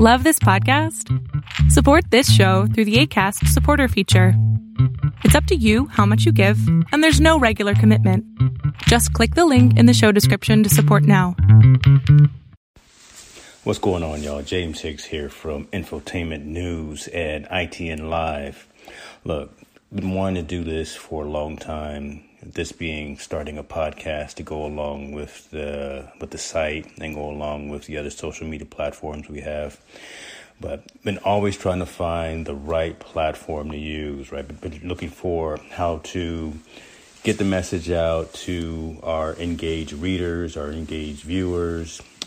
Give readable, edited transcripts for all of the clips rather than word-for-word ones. Love this podcast? Support this show through the Acast supporter feature. It's up to you how much you give, and there's no regular commitment. Just click the link in the show description to support now. What's going on, y'all? James Hicks here from Infotainment News and ITN Live. Look, been wanting to do this for a long time. This being starting a podcast to go along with the site and go along with the other social media platforms we have. But been always trying to find the right platform to use, right? Been looking for how to get the message out to our engaged readers, our engaged viewers,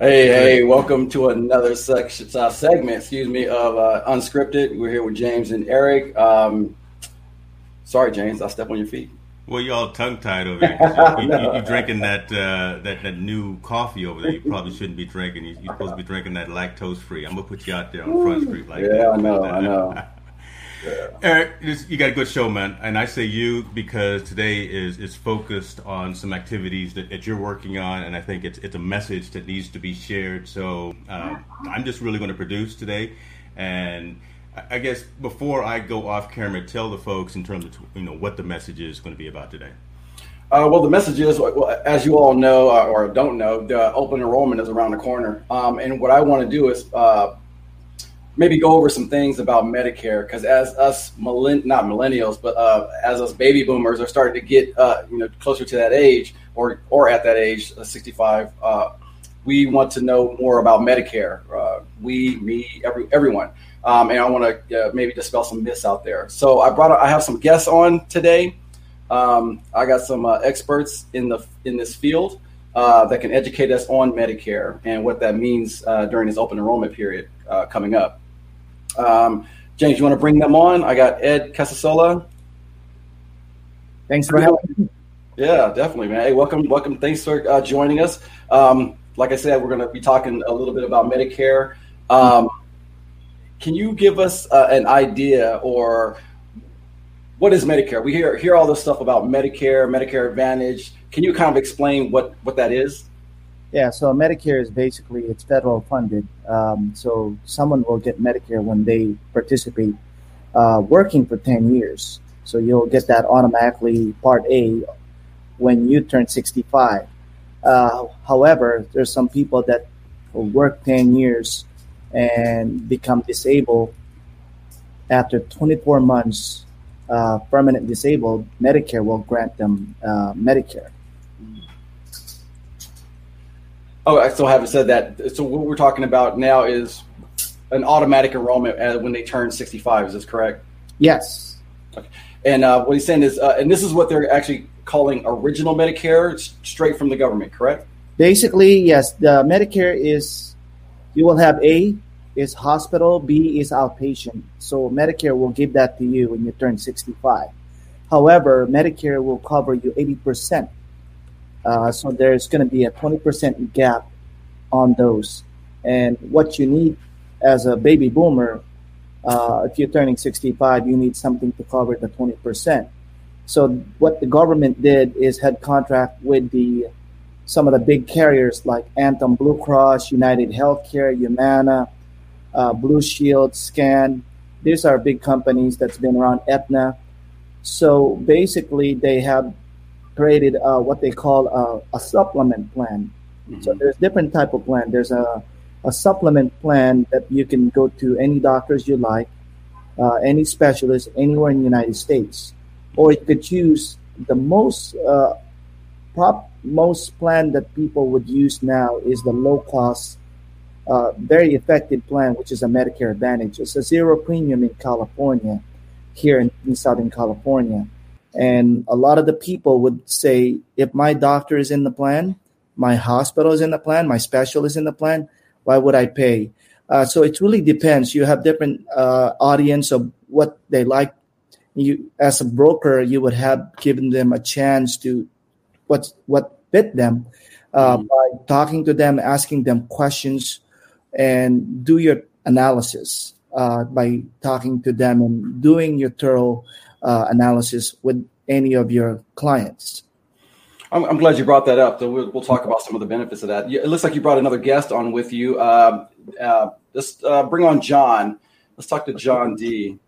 Hey, welcome to another segment of Unscripted. We're here with James and Eric. Sorry, James, I'll step on your feet. Well, you're all tongue-tied over here. You're drinking that new coffee over there. You probably shouldn't be drinking. You're supposed to be drinking that lactose-free. I'm going to put you out there on Front Street like that. Yeah, I know. Yeah. Eric, you got a good show, man. And I say you because today is focused on some activities that you're working on. And I think it's a message that needs to be shared. So I'm just really going to produce today. And I guess before I go off camera, tell the folks in terms of, what the message is going to be about today. Well, the message is, as you all know or don't know, the open enrollment is around the corner. And what I want to do is maybe go over some things about Medicare, because as us, not millennials, but as us baby boomers are starting to get closer to that age or at that age, 65, we want to know more about Medicare. We, me, everyone. And I want to maybe dispel some myths out there. So I have some guests on today. I got some experts in this field that can educate us on Medicare and what that means during this open enrollment period coming up. James, you want to bring them on? I got Ed Casasola. Thanks for having me. Yeah, definitely, man. Hey, welcome. Thanks for joining us. Like I said, we're going to be talking a little bit about Medicare. Can you give us an idea, or what is Medicare? We hear all this stuff about Medicare Advantage. Can you kind of explain what that is? Yeah, so Medicare is basically, it's federal funded. So someone will get Medicare when they participate working for 10 years. So you'll get that automatically, Part A, when you turn 65. However, there's some people that will work 10 years and become disabled after 24 months permanent disabled, Medicare will grant them Medicare. Oh, I still haven't said that. So what we're talking about now is an automatic enrollment when they turn 65. Is this correct? Yes. Okay. And what he's saying is, and this is what they're actually calling original Medicare, straight from the government, correct? Basically, yes. The Medicare is, you will have A is hospital, B is outpatient. So Medicare will give that to you when you turn 65. However, Medicare will cover you 80%. So there's going to be a 20% gap on those. And what you need as a baby boomer, if you're turning 65, you need something to cover the 20%. So what the government did is had contract with some of the big carriers like Anthem Blue Cross, United Healthcare, Humana, Blue Shield, Scan. These are big companies that's been around, Aetna. So basically they have created what they call a supplement plan. Mm-hmm. So there's different type of plan. There's a supplement plan that you can go to any doctors you like, any specialist anywhere in the United States, or you could choose the most plan that people would use now is the low cost, very effective plan, which is a Medicare Advantage. It's a zero premium in California, here in Southern California. And a lot of the people would say, if my doctor is in the plan, my hospital is in the plan, my specialist is in the plan, why would I pay? So it really depends. You have different audience of what they like. You, as a broker, you would have given them a chance to what fit them by talking to them, asking them questions, and do your analysis by talking to them and doing your thorough analysis with any of your clients. I'm glad you brought that up. So we'll talk about some of the benefits of that. It looks like you brought another guest on with you. Let's bring on John. Let's talk to John D.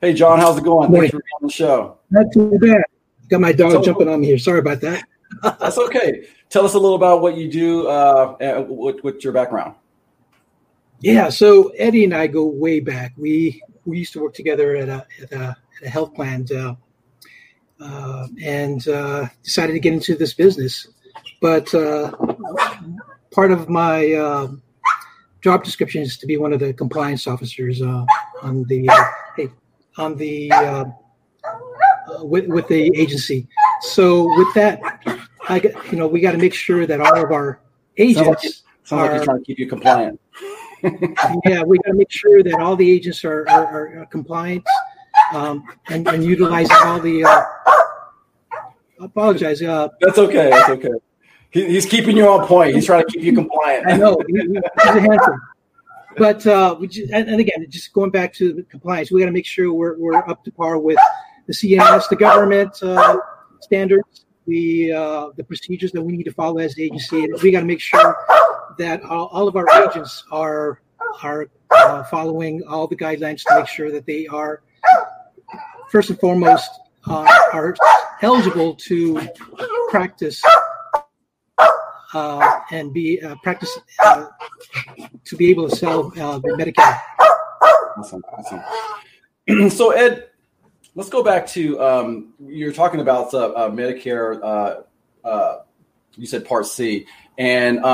Hey, John, how's it going? Thanks for being on the show. Not too bad. Got my dog jumping on me here. Sorry about that. That's okay. Tell us a little about what you do and what's your background. Yeah, so Eddie and I go way back. We used to work together at a health plan and decided to get into this business. But part of my job description is to be one of the compliance officers with the agency. So with that, we got to make sure that all of our agents are like trying to keep you compliant. Yeah, we got to make sure that all the agents are compliant and utilizing all the. I apologize. That's okay. That's okay. He's keeping you on point. He's trying to keep you compliant. I know. He's a handsome. But and again, just going back to compliance, we got to make sure we're up to par with the CMS, the government standards, the procedures that we need to follow as the agency. We got to make sure that all of our agents are following all the guidelines to make sure that they are, first and foremost, are eligible to practice and be practice to be able to sell their Medicare. Awesome. So Ed, let's go back to you're talking about Medicare. You said Part C, and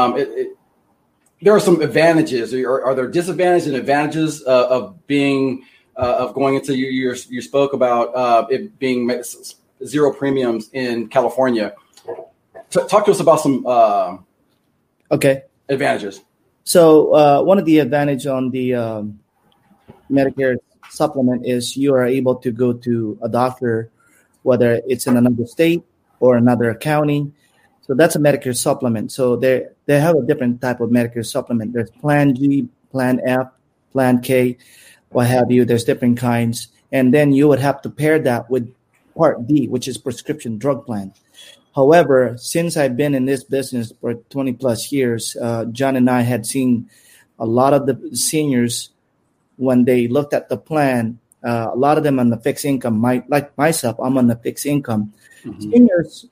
there are some advantages. Are there disadvantages and advantages of being of going into you spoke about it being zero premiums in California. Talk to us about some advantages. So one of the advantages on the Medicare supplement is you are able to go to a doctor, whether it's in another state or another county. So that's a Medicare supplement. So they have a different type of Medicare supplement. There's Plan G, Plan F, Plan K, what have you. There's different kinds. And then you would have to pair that with Part D, which is prescription drug plan. However, since I've been in this business for 20 plus years, John and I had seen a lot of the seniors when they looked at the plan, a lot of them on the fixed income, like myself, I'm on the fixed income. Mm-hmm. Seniors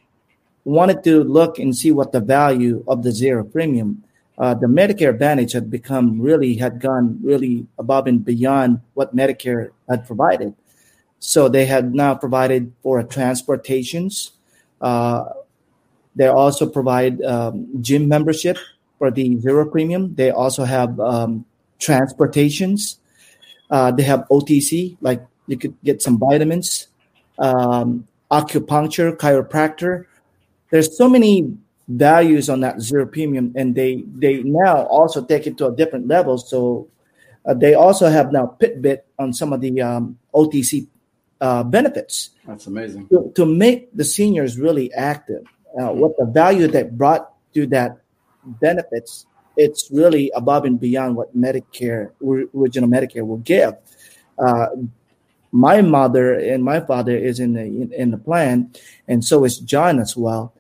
wanted to look and see what the value of the zero premium. the Medicare Advantage had gone really above and beyond what Medicare had provided. So they had now provided for transportations. They also provide gym membership for the zero premium. They also have transportations. They have OTC, like you could get some vitamins, acupuncture, chiropractor. There's so many values on that zero premium, and they now also take it to a different level. So they also have now Pitbit on some of the OTC benefits. That's amazing. To make the seniors really active, what the value that brought to that benefits, it's really above and beyond what Medicare, original Medicare, will give. My mother and my father is in the plan, and so is John as well,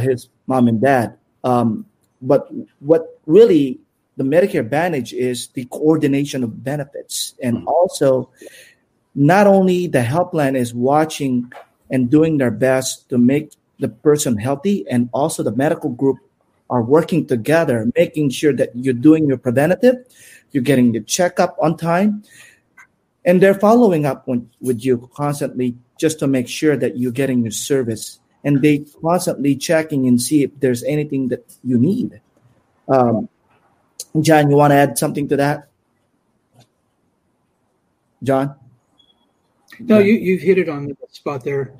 his mom and dad. But what really the Medicare Advantage is the coordination of benefits, and also not only the helpline is watching and doing their best to make the person healthy, and also the medical group are working together, making sure that you're doing your preventative, you're getting your checkup on time, and they're following up with you constantly just to make sure that you're getting your service. And they constantly checking and see if there's anything that you need. John, you want to add something to that? John? No, you've hit it on the spot there.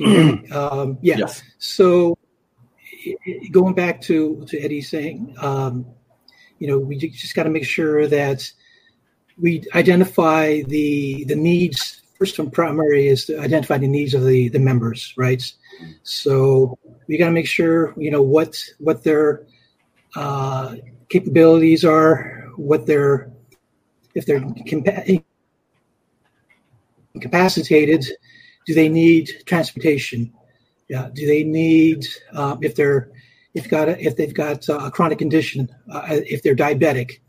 Yes. So going back to Eddie saying, we just got to make sure that we identify the needs. First and primary is to identify the needs of the members, right? So we got to make sure, what their capabilities are, if they're incapacitated, do they need transportation? Yeah. Do they need, if they've got a chronic condition, if they're diabetic?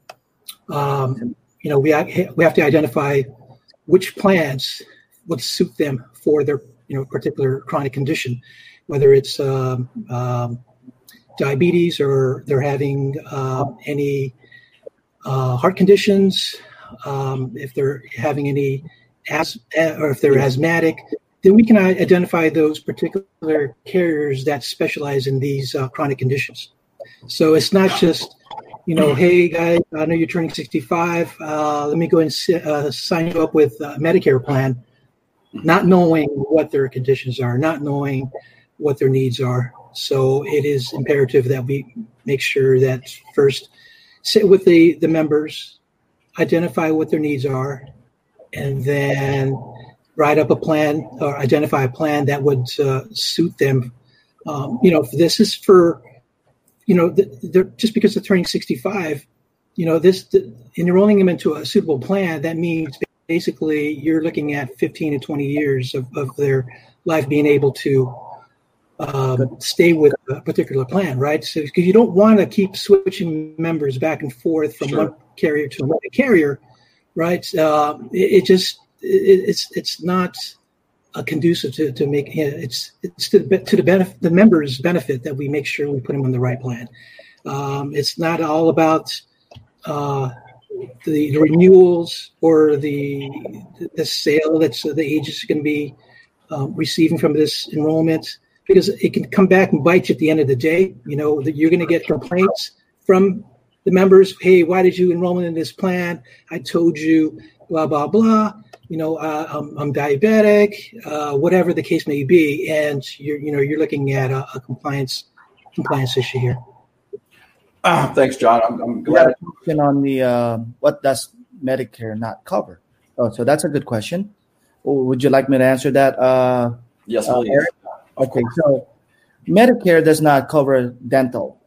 We have to identify which plans would suit them for their particular chronic condition, whether it's diabetes or they're having any heart conditions, if they're having any or if they're asthmatic. Then we can identify those particular carriers that specialize in these chronic conditions. So it's not just, hey, guys, I know you're turning 65. Let me go and sign you up with a Medicare plan, not knowing what their conditions are, not knowing what their needs are. So it is imperative that we make sure that first sit with the members, identify what their needs are, and then write up a plan or identify a plan that would suit them. This is for, just because they're turning 65, enrolling them into a suitable plan, that means basically you're looking at 15 to 20 years of their life being able to stay with a particular plan, right? So because you don't want to keep switching members back and forth from one carrier to another carrier, right? It's not conducive to make it's to the members' benefit that we make sure we put them on the right plan. It's not all about the renewals or the sale that the agents are going to be receiving from this enrollment, because it can come back and bite you at the end of the day. That you're going to get complaints from the members. Hey, why did you enroll in this plan? I told you, blah blah blah. I'm diabetic, whatever the case may be, and you're looking at a compliance issue here. Thanks, John. I'm glad. Yeah, on the what does Medicare not cover? Oh, so that's a good question. Would you like me to answer that? Yes, please. Eric? Okay, so Medicare does not cover dental,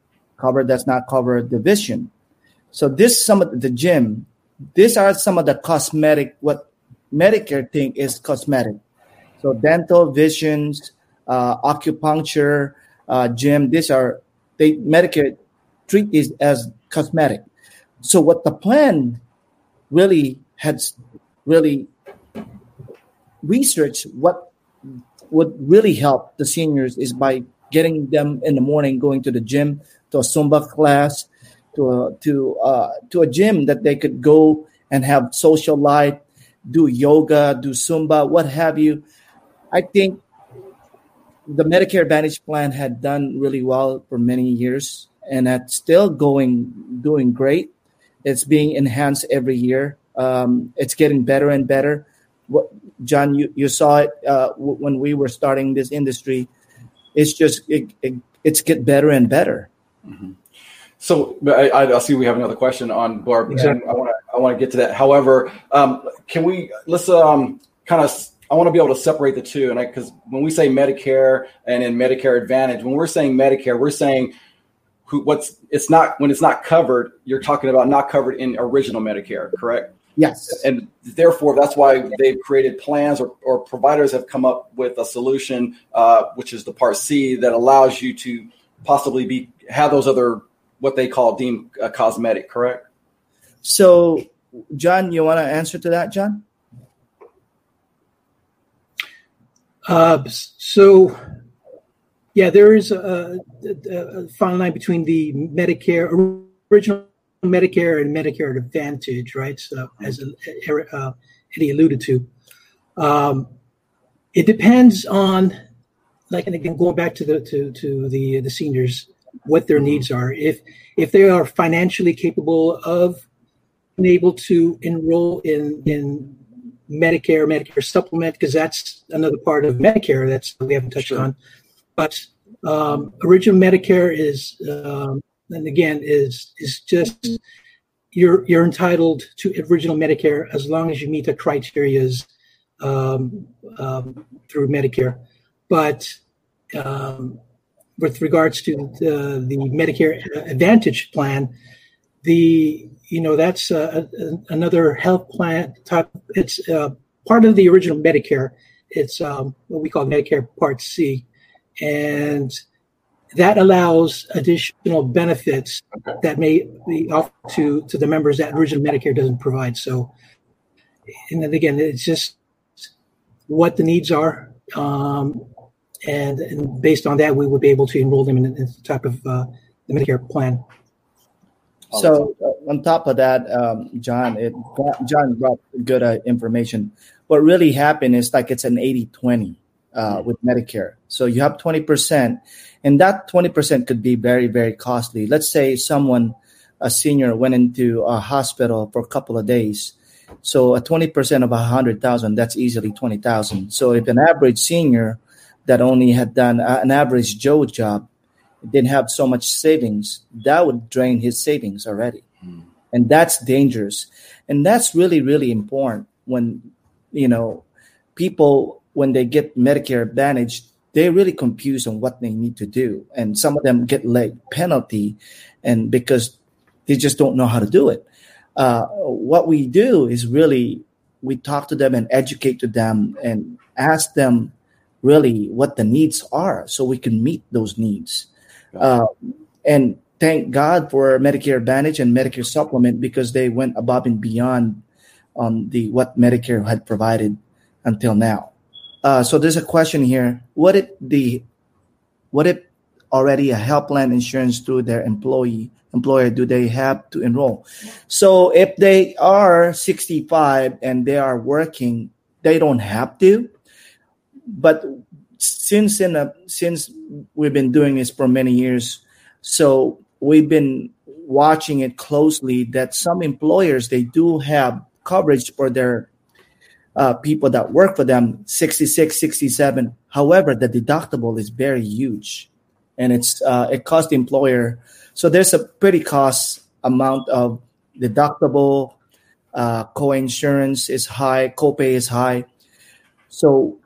does not cover the vision. So this some of the gym. These are some of the cosmetic what. Medicare thing is cosmetic. So dental, visions, acupuncture, gym, Medicare treat these as cosmetic. So what the plan really researched what would really help the seniors is by getting them in the morning, going to the gym, to a Zumba class, to a gym that they could go and have social life, do yoga, do Zumba, what have you. I think the Medicare Advantage plan had done really well for many years, and that's still doing great. It's being enhanced every year. It's getting better and better. What, John, you saw it when we were starting this industry. It's just it's get better and better. Mm-hmm. So I see we have another question on Barb. Exactly. I want to get to that. However, I want to be able to separate the two, and because when we say Medicare and in Medicare Advantage, when we're saying Medicare, we're saying when it's not covered. You're talking about not covered in original Medicare, correct? Yes. And therefore, that's why they've created plans or providers have come up with a solution, which is the Part C that allows you to possibly have those other what they call deemed cosmetic, correct? So, John, you want to answer to that, John? There is a fine line between the Medicare, original Medicare and Medicare Advantage, right? So, as Eddie alluded to, it depends on, like, and again, going back to the seniors, what their needs are. If they are financially capable of being able to enroll in Medicare supplement, because that's another part of Medicare that's we haven't touched on. But original Medicare is, and again, is just you're entitled to original Medicare as long as you meet the criterias through Medicare. But with regards to the Medicare Advantage plan, that's another health plan type. It's part of the original Medicare. It's what we call Medicare Part C. And that allows additional benefits that may be offered to the members that original Medicare doesn't provide. So, and then again, it's just what the needs are. And based on that, we would be able to enroll them in the type of the Medicare plan. So on top of that, John brought good information. What really happened is like it's an 80-20 with Medicare. So you have 20%, and that 20% could be very, very costly. Let's say a senior went into a hospital for a couple of days. So a 20% of 100,000, that's easily 20,000. So if an average senior that only had done an average Joe job, didn't have so much savings, that would drain his savings already. Mm. And that's dangerous. And that's really, really important when, people, when they get Medicare Advantage, they really confused on what they need to do. And some of them get late penalty and because they just don't know how to do it. What we do is really, we talk to them and educate to them and ask them really what the needs are so we can meet those needs. And thank God for Medicare Advantage and Medicare Supplement because they went above and beyond on what Medicare had provided until now. So there's a question here: what if already a health plan insurance through their employer? Do they have to enroll? So if they are 65 and they are working, they don't have to, but since we've been doing this for many years, so we've been watching it closely that some employers, they do have coverage for their people that work for them, 66, 67. However, the deductible is very huge, and it costs the employer. So there's a pretty cost amount of deductible, coinsurance is high, copay is high. So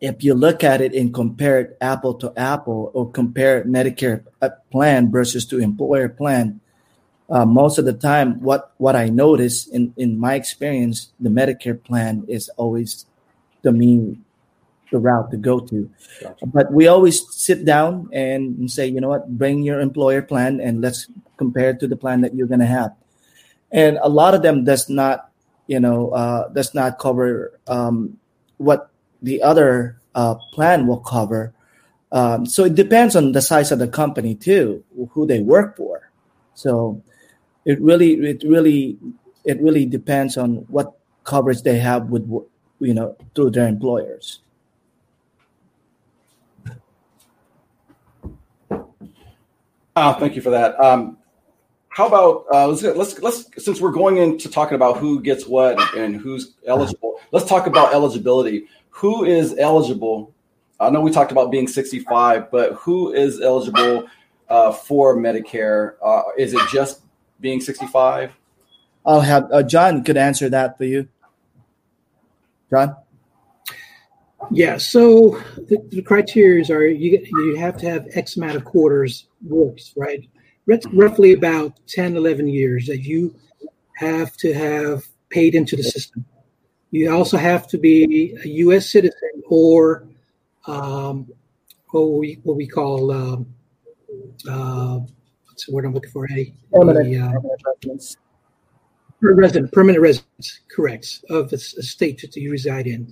if you look at it and compare it apple to apple or compare Medicare plan versus to employer plan, most of the time what I notice in my experience, the Medicare plan is always the route to go to. Gotcha. But we always sit down and say, you know what, bring your employer plan and let's compare it to the plan that you're going to have. And a lot of them does not cover what the other plan will cover, So it depends on the size of the company too, who they work for. So it really depends on what coverage they have with, you know, through their employers. Thank you for that. How about let's since we're going into talking about who gets what and who's eligible, let's talk about eligibility. Who is eligible? I know we talked about being 65, but who is eligible for Medicare? Is it just being 65? I'll have John could answer that for you. John? Yeah, so the criteria are you have to have X amount of quarters worked, right? That's roughly about 10, 11 years that you have to have paid into the system. You also have to be a U.S. citizen or what we call what's the word I'm looking for? Permanent residence, correct, of the state that you reside in.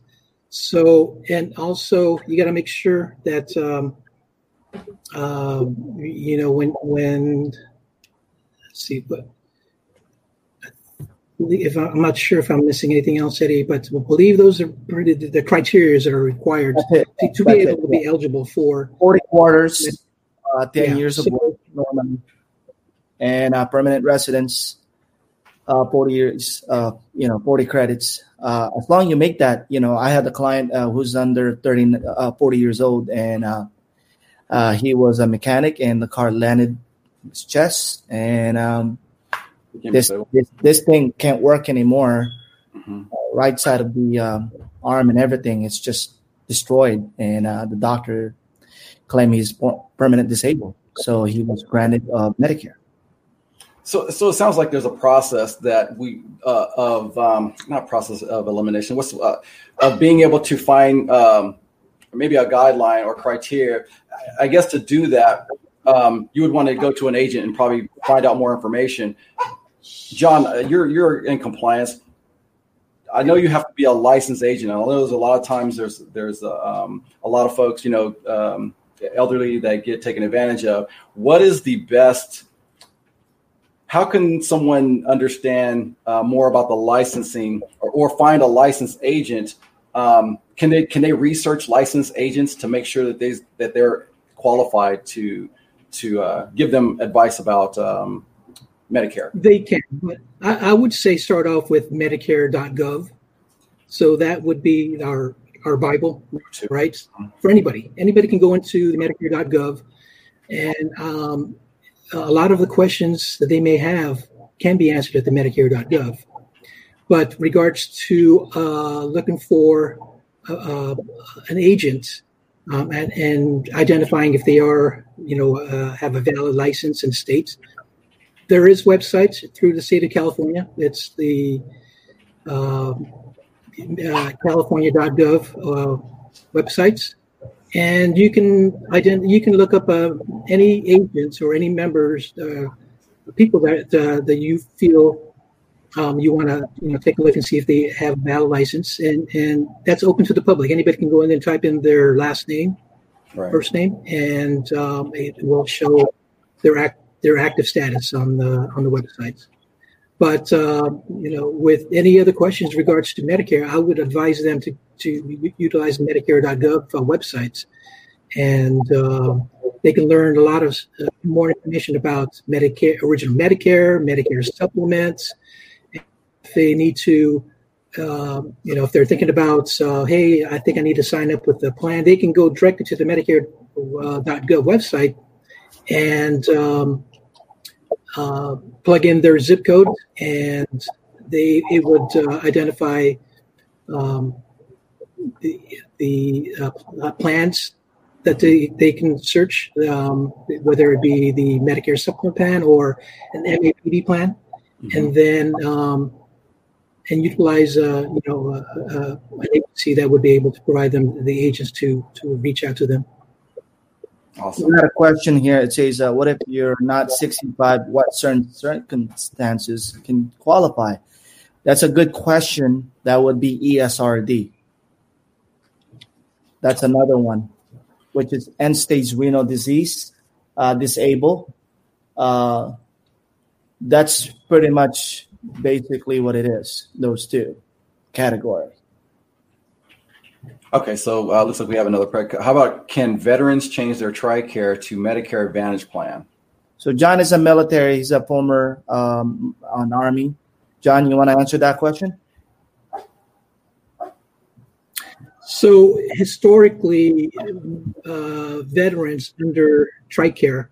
So, and also you got to make sure that, you know, when let's see, but if I'm not sure if I'm missing anything else, Eddie, but I believe those are the criteria that are required to be able to be eligible for 40 quarters, 10 years of work normally, and permanent residence, 40 years, 40 credits. As long as you make that, you know, I had a client who's under 40 years old, and he was a mechanic, and the car landed his chest, and this thing can't work anymore. Mm-hmm. Right side of the arm and everything, it's just destroyed, and the doctor claimed he's permanent disabled, so he was granted Medicare. So it sounds like there's a process that we not process of elimination. What's of being able to find maybe a guideline or criteria? I guess to do that, you would want to go to an agent and probably find out more information. John, you're in compliance. I know you have to be a licensed agent. I know there's a lot of times there's a lot of folks, you know, elderly that get taken advantage of. What is the best? How can someone understand more about the licensing or find a licensed agent? Can they research licensed agents to make sure that they're qualified to give them advice about Medicare? They can, but I would say start off with Medicare.gov. So that would be our Bible, right? For anybody can go into the Medicare.gov and. A lot of the questions that they may have can be answered at the Medicare.gov. But regards to looking for an agent and identifying if they are, you know, have a valid license in states, there is websites through the state of California. It's the California.gov websites. And you can look up any agents or any members, people that you feel you want to, you know, take a look and see if they have a valid license, and that's open to the public. Anybody can go in and type in their last name, First name, and it will show their active status on the websites. But you know, with any other questions in regards to Medicare, I would advise them to utilize Medicare.gov websites, and they can learn a lot of more information about Medicare, original Medicare, Medicare supplements. If they need to, you know, if they're thinking about, hey, I think I need to sign up with the plan, they can go directly to the Medicare.gov website and plug in their zip code, and it would identify the plans that they can search, whether it be the Medicare supplement plan or an MAPD plan, mm-hmm. and then and utilize an agency that would be able to provide them the agents to reach out to them. Awesome. We got a question here. It says, "What if you're not 65? What certain circumstances can qualify?" That's a good question. That would be ESRD. That's another one. which is end-stage renal disease, disabled. That's pretty much basically what it is, those two categories. Okay, so looks like we have another. How about, can veterans change their TRICARE to Medicare Advantage plan? So John is a military. He's a former an Army. John, you want to answer that question? So historically, veterans under TRICARE,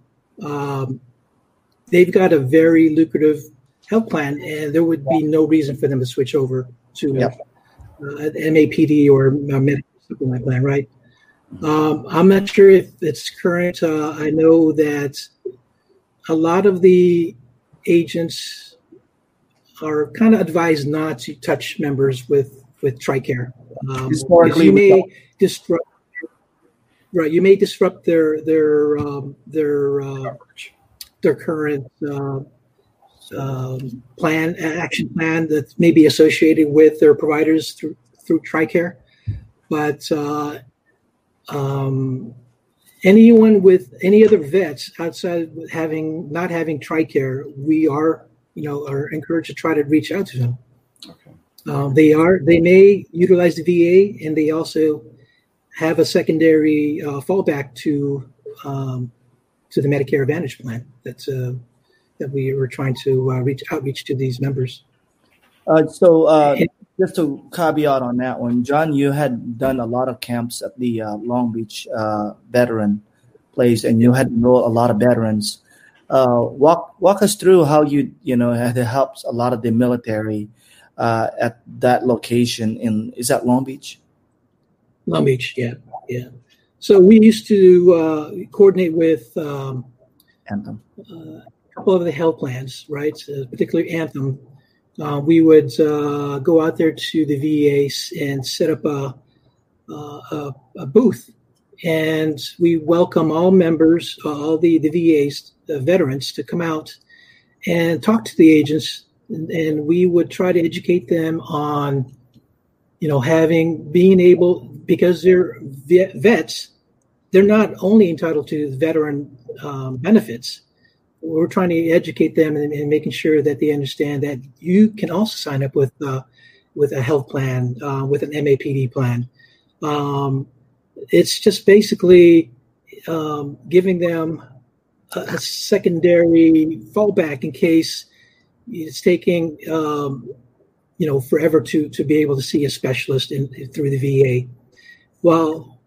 they've got a very lucrative health plan, and there would be no reason for them to switch over to MAPD or Medicare Supplement Plan, right? I'm not sure if it's current. I know that a lot of the agents are kind of advised not to touch members with TRICARE. Historically, you may disrupt their current action plan that may be associated with their providers through TRICARE. But anyone with any other vets outside of not having TRICARE, we are encouraged to try to reach out to them. Okay. They may utilize the VA, and they also have a secondary fallback to the Medicare Advantage plan. That's that we were trying to outreach to these members. Just to caveat on that one, John, you had done a lot of camps at the Long Beach veteran place, and you had enrolled a lot of veterans. Walk us through how you had helped a lot of the military at that location is that Long Beach? Long Beach, yeah. So we used to coordinate with Anthem, a couple of the health plans, right? Particularly Anthem. We would go out there to the VA and set up a booth, and we welcome all members, all the VA's veterans, to come out and talk to the agents. And we would try to educate them on, because they're vets, they're not only entitled to veteran benefits. We're trying to educate them and making sure that they understand that you can also sign up with a health plan, with an MAPD plan. It's just basically giving them a secondary fallback in case it's taking, forever to be able to see a specialist through the VA. Well,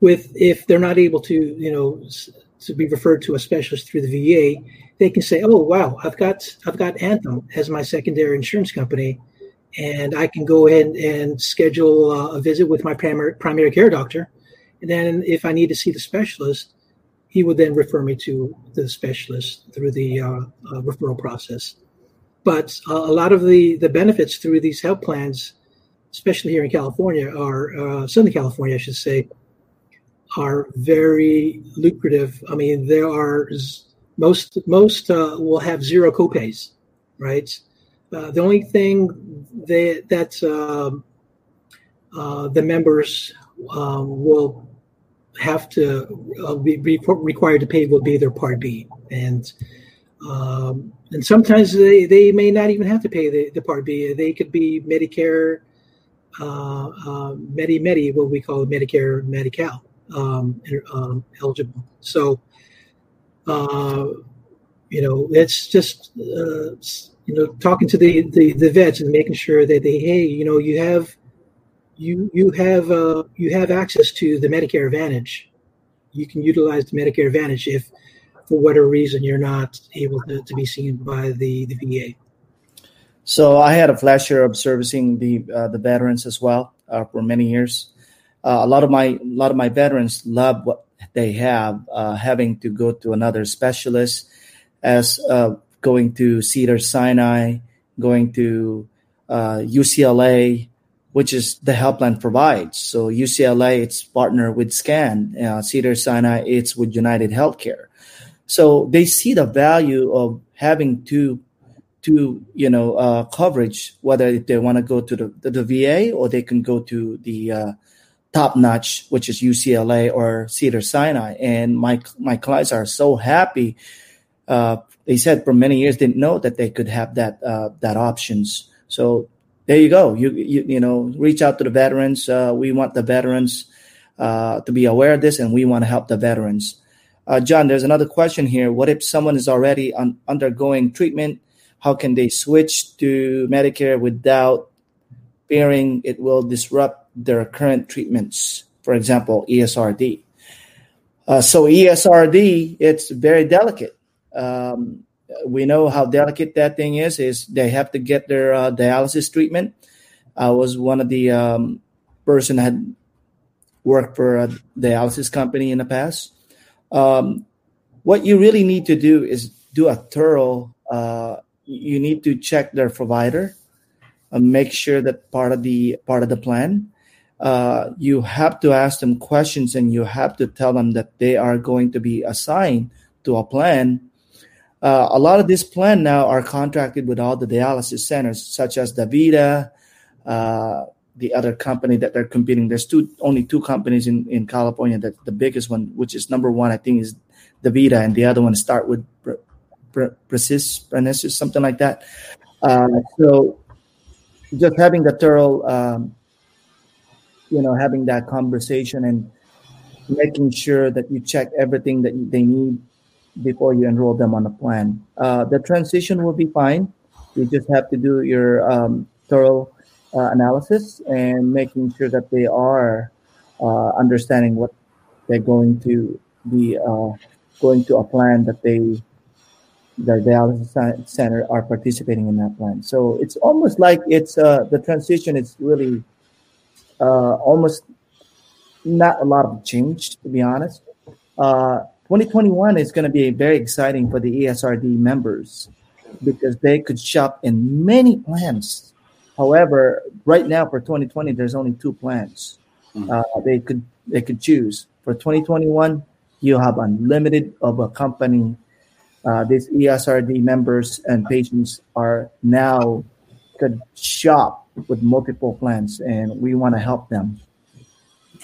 if they're not able to be referred to a specialist through the VA, they can say, "Oh, wow, I've got Anthem as my secondary insurance company, and I can go ahead and schedule a visit with my primary care doctor. And then if I need to see the specialist, he would then refer me to the specialist through the referral process." But a lot of the benefits through these health plans, especially here in California, Southern California, I should say, are very lucrative. I mean, there are most will have zero copays, right? The only thing that the members will have to be required to pay will be their Part B, and sometimes they may not even have to pay the Part B. They could be Medicare, Medi, what we call Medicare Medi-Cal eligible. So, it's just talking to the vets and making sure that you have access to the Medicare Advantage. You can utilize the Medicare Advantage if, for whatever reason, you're not able to be seen by the VA. So I had a pleasure of servicing the veterans as well for many years. A lot of my veterans love what they have, having to go to another specialist, as going to Cedars-Sinai, going to UCLA, which is the helpline provides. So UCLA, it's partnered with Scan. Cedars-Sinai, it's with United Healthcare. So they see the value of having coverage, whether they want to go to the VA or they can go to the top-notch, which is UCLA or Cedars-Sinai. And my clients are so happy. They said for many years didn't know that they could have that options. So there you go. You know, reach out to the veterans. We want the veterans to be aware of this, and we want to help the veterans. John, there's another question here. What if someone is already undergoing treatment? How can they switch to Medicare without fearing it will disrupt their current treatments, for example, ESRD? So ESRD, it's very delicate. We know how delicate that thing is. Is they have to get their dialysis treatment. I was one of the person that had worked for a dialysis company in the past. What you really need to do is do a thorough, you need to check their provider and make sure that part of the plan. You have to ask them questions, and you have to tell them that they are going to be assigned to a plan. A lot of this plan now are contracted with all the dialysis centers, such as DaVita, the other company that they're competing. There's only two companies in California. That's the biggest one, which is number one, I think, is DaVita, and the other one start with Precis, something like that. So just having the thorough, having that conversation and making sure that you check everything that they need before you enroll them on a plan. The transition will be fine. You just have to do your thorough analysis and making sure that they are understanding what they're going to be going to a plan that the dialysis center are participating in that plan. So it's almost like it's the transition is really almost not a lot of change, to be honest. 2021 is going to be very exciting for the ESRD members because they could shop in many plans. However, right now for 2020, there's only two plans they could choose. For 2021, you have unlimited of a company. These ESRD members and patients are now could shop with multiple plans, and we want to help them.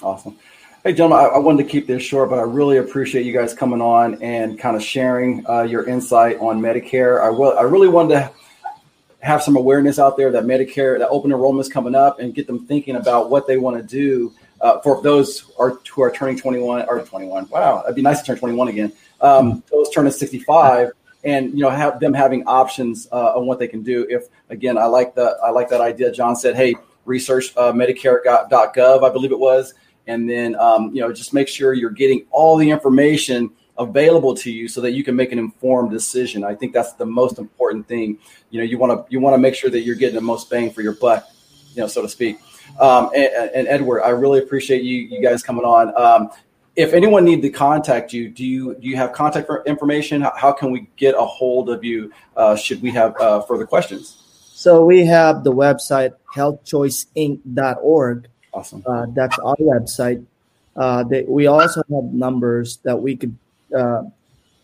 Awesome. Hey, gentlemen, I wanted to keep this short, but I really appreciate you guys coming on and kind of sharing your insight on Medicare. I really wanted to have some awareness out there that Medicare, that open enrollment is coming up, and get them thinking about what they want to do for those who are turning 21 or 21. Wow, it'd be nice to turn 21 again. Those turning 65, and have them having options on what they can do. If again, I like that idea. John said, "Hey, research Medicare.gov, I believe it was." And then, just make sure you're getting all the information available to you so that you can make an informed decision. I think that's the most important thing. You want to make sure that you're getting the most bang for your buck, so to speak. And Edward, I really appreciate you guys coming on. If anyone needs to contact you, do you have contact information? How can we get a hold of you? Should we have further questions? So we have the website, healthchoiceinc.org. Awesome. That's our website. We also have numbers that we could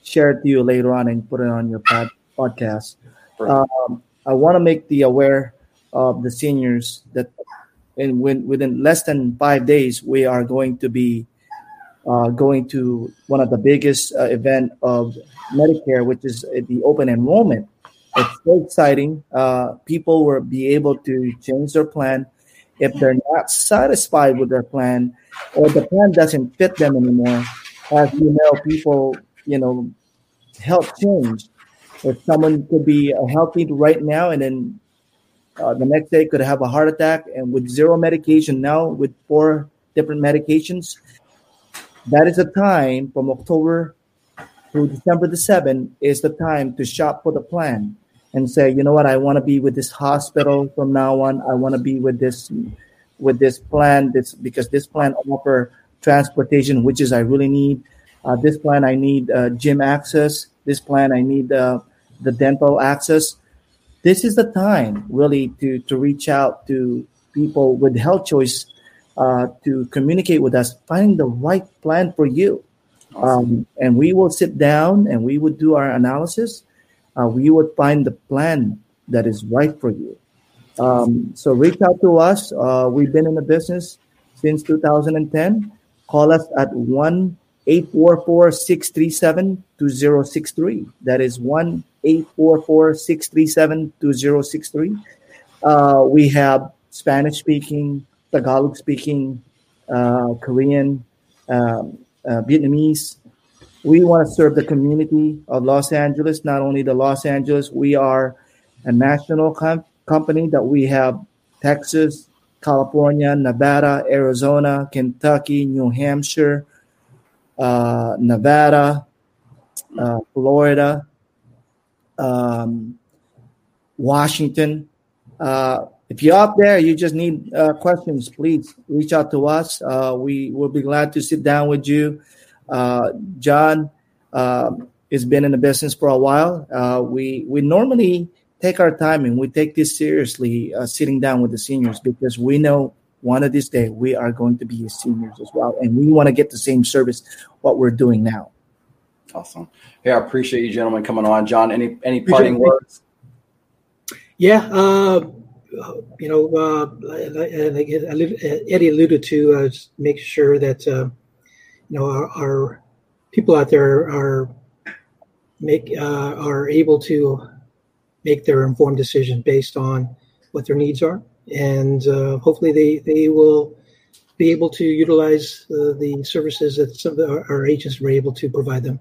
share to you later on and put it on your podcast. I want to make the aware of the seniors that within less than 5 days, we are going to be going to one of the biggest event of Medicare, which is the open enrollment. It's so exciting. People will be able to change their plan. If they're not satisfied with their plan or the plan doesn't fit them anymore, as you know, people, health change. If someone could be healthy right now and then the next day could have a heart attack, and with zero medication now with 4 different medications, that is a time from October through December the 7th is the time to shop for the plan. And say, you know what, I want to be with this hospital from now on. I want to be with this plan. Because this plan offers transportation, which is I really need. This plan I need gym access. This plan I need the dental access. This is the time really to reach out to people with health choice to communicate with us, finding the right plan for you. Awesome. And we will sit down and we would do our analysis. We would find the plan that is right for you. So reach out to us. We've been in the business since 2010. Call us at 1-844-637-2063. That is 1-844-637-2063. We have Spanish-speaking, Tagalog-speaking, Korean, Vietnamese. We want to serve the community of Los Angeles, not only the Los Angeles. We are a national company that we have Texas, California, Nevada, Arizona, Kentucky, New Hampshire, Nevada, Florida, Washington. If you're up there, you just need questions, please reach out to us. We will be glad to sit down with you. John has been in the business for a while. We normally take our time and we take this seriously, sitting down with the seniors, because we know one of these days we are going to be seniors as well, and we want to get the same service what we're doing now. Awesome. Yeah, I appreciate you gentlemen coming on. John, any parting words? Yeah, Eddie alluded to just make sure that our people out there are able to make their informed decision based on what their needs are. And hopefully they will be able to utilize the services that some of our agents were able to provide them.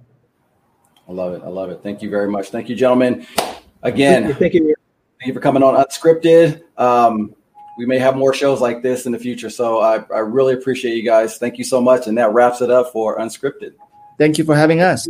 I love it. I love it. Thank you very much. Thank you, gentlemen. Again, thank you for coming on Unscripted. We may have more shows like this in the future. So I really appreciate you guys. Thank you so much. And that wraps it up for Unscripted. Thank you for having us.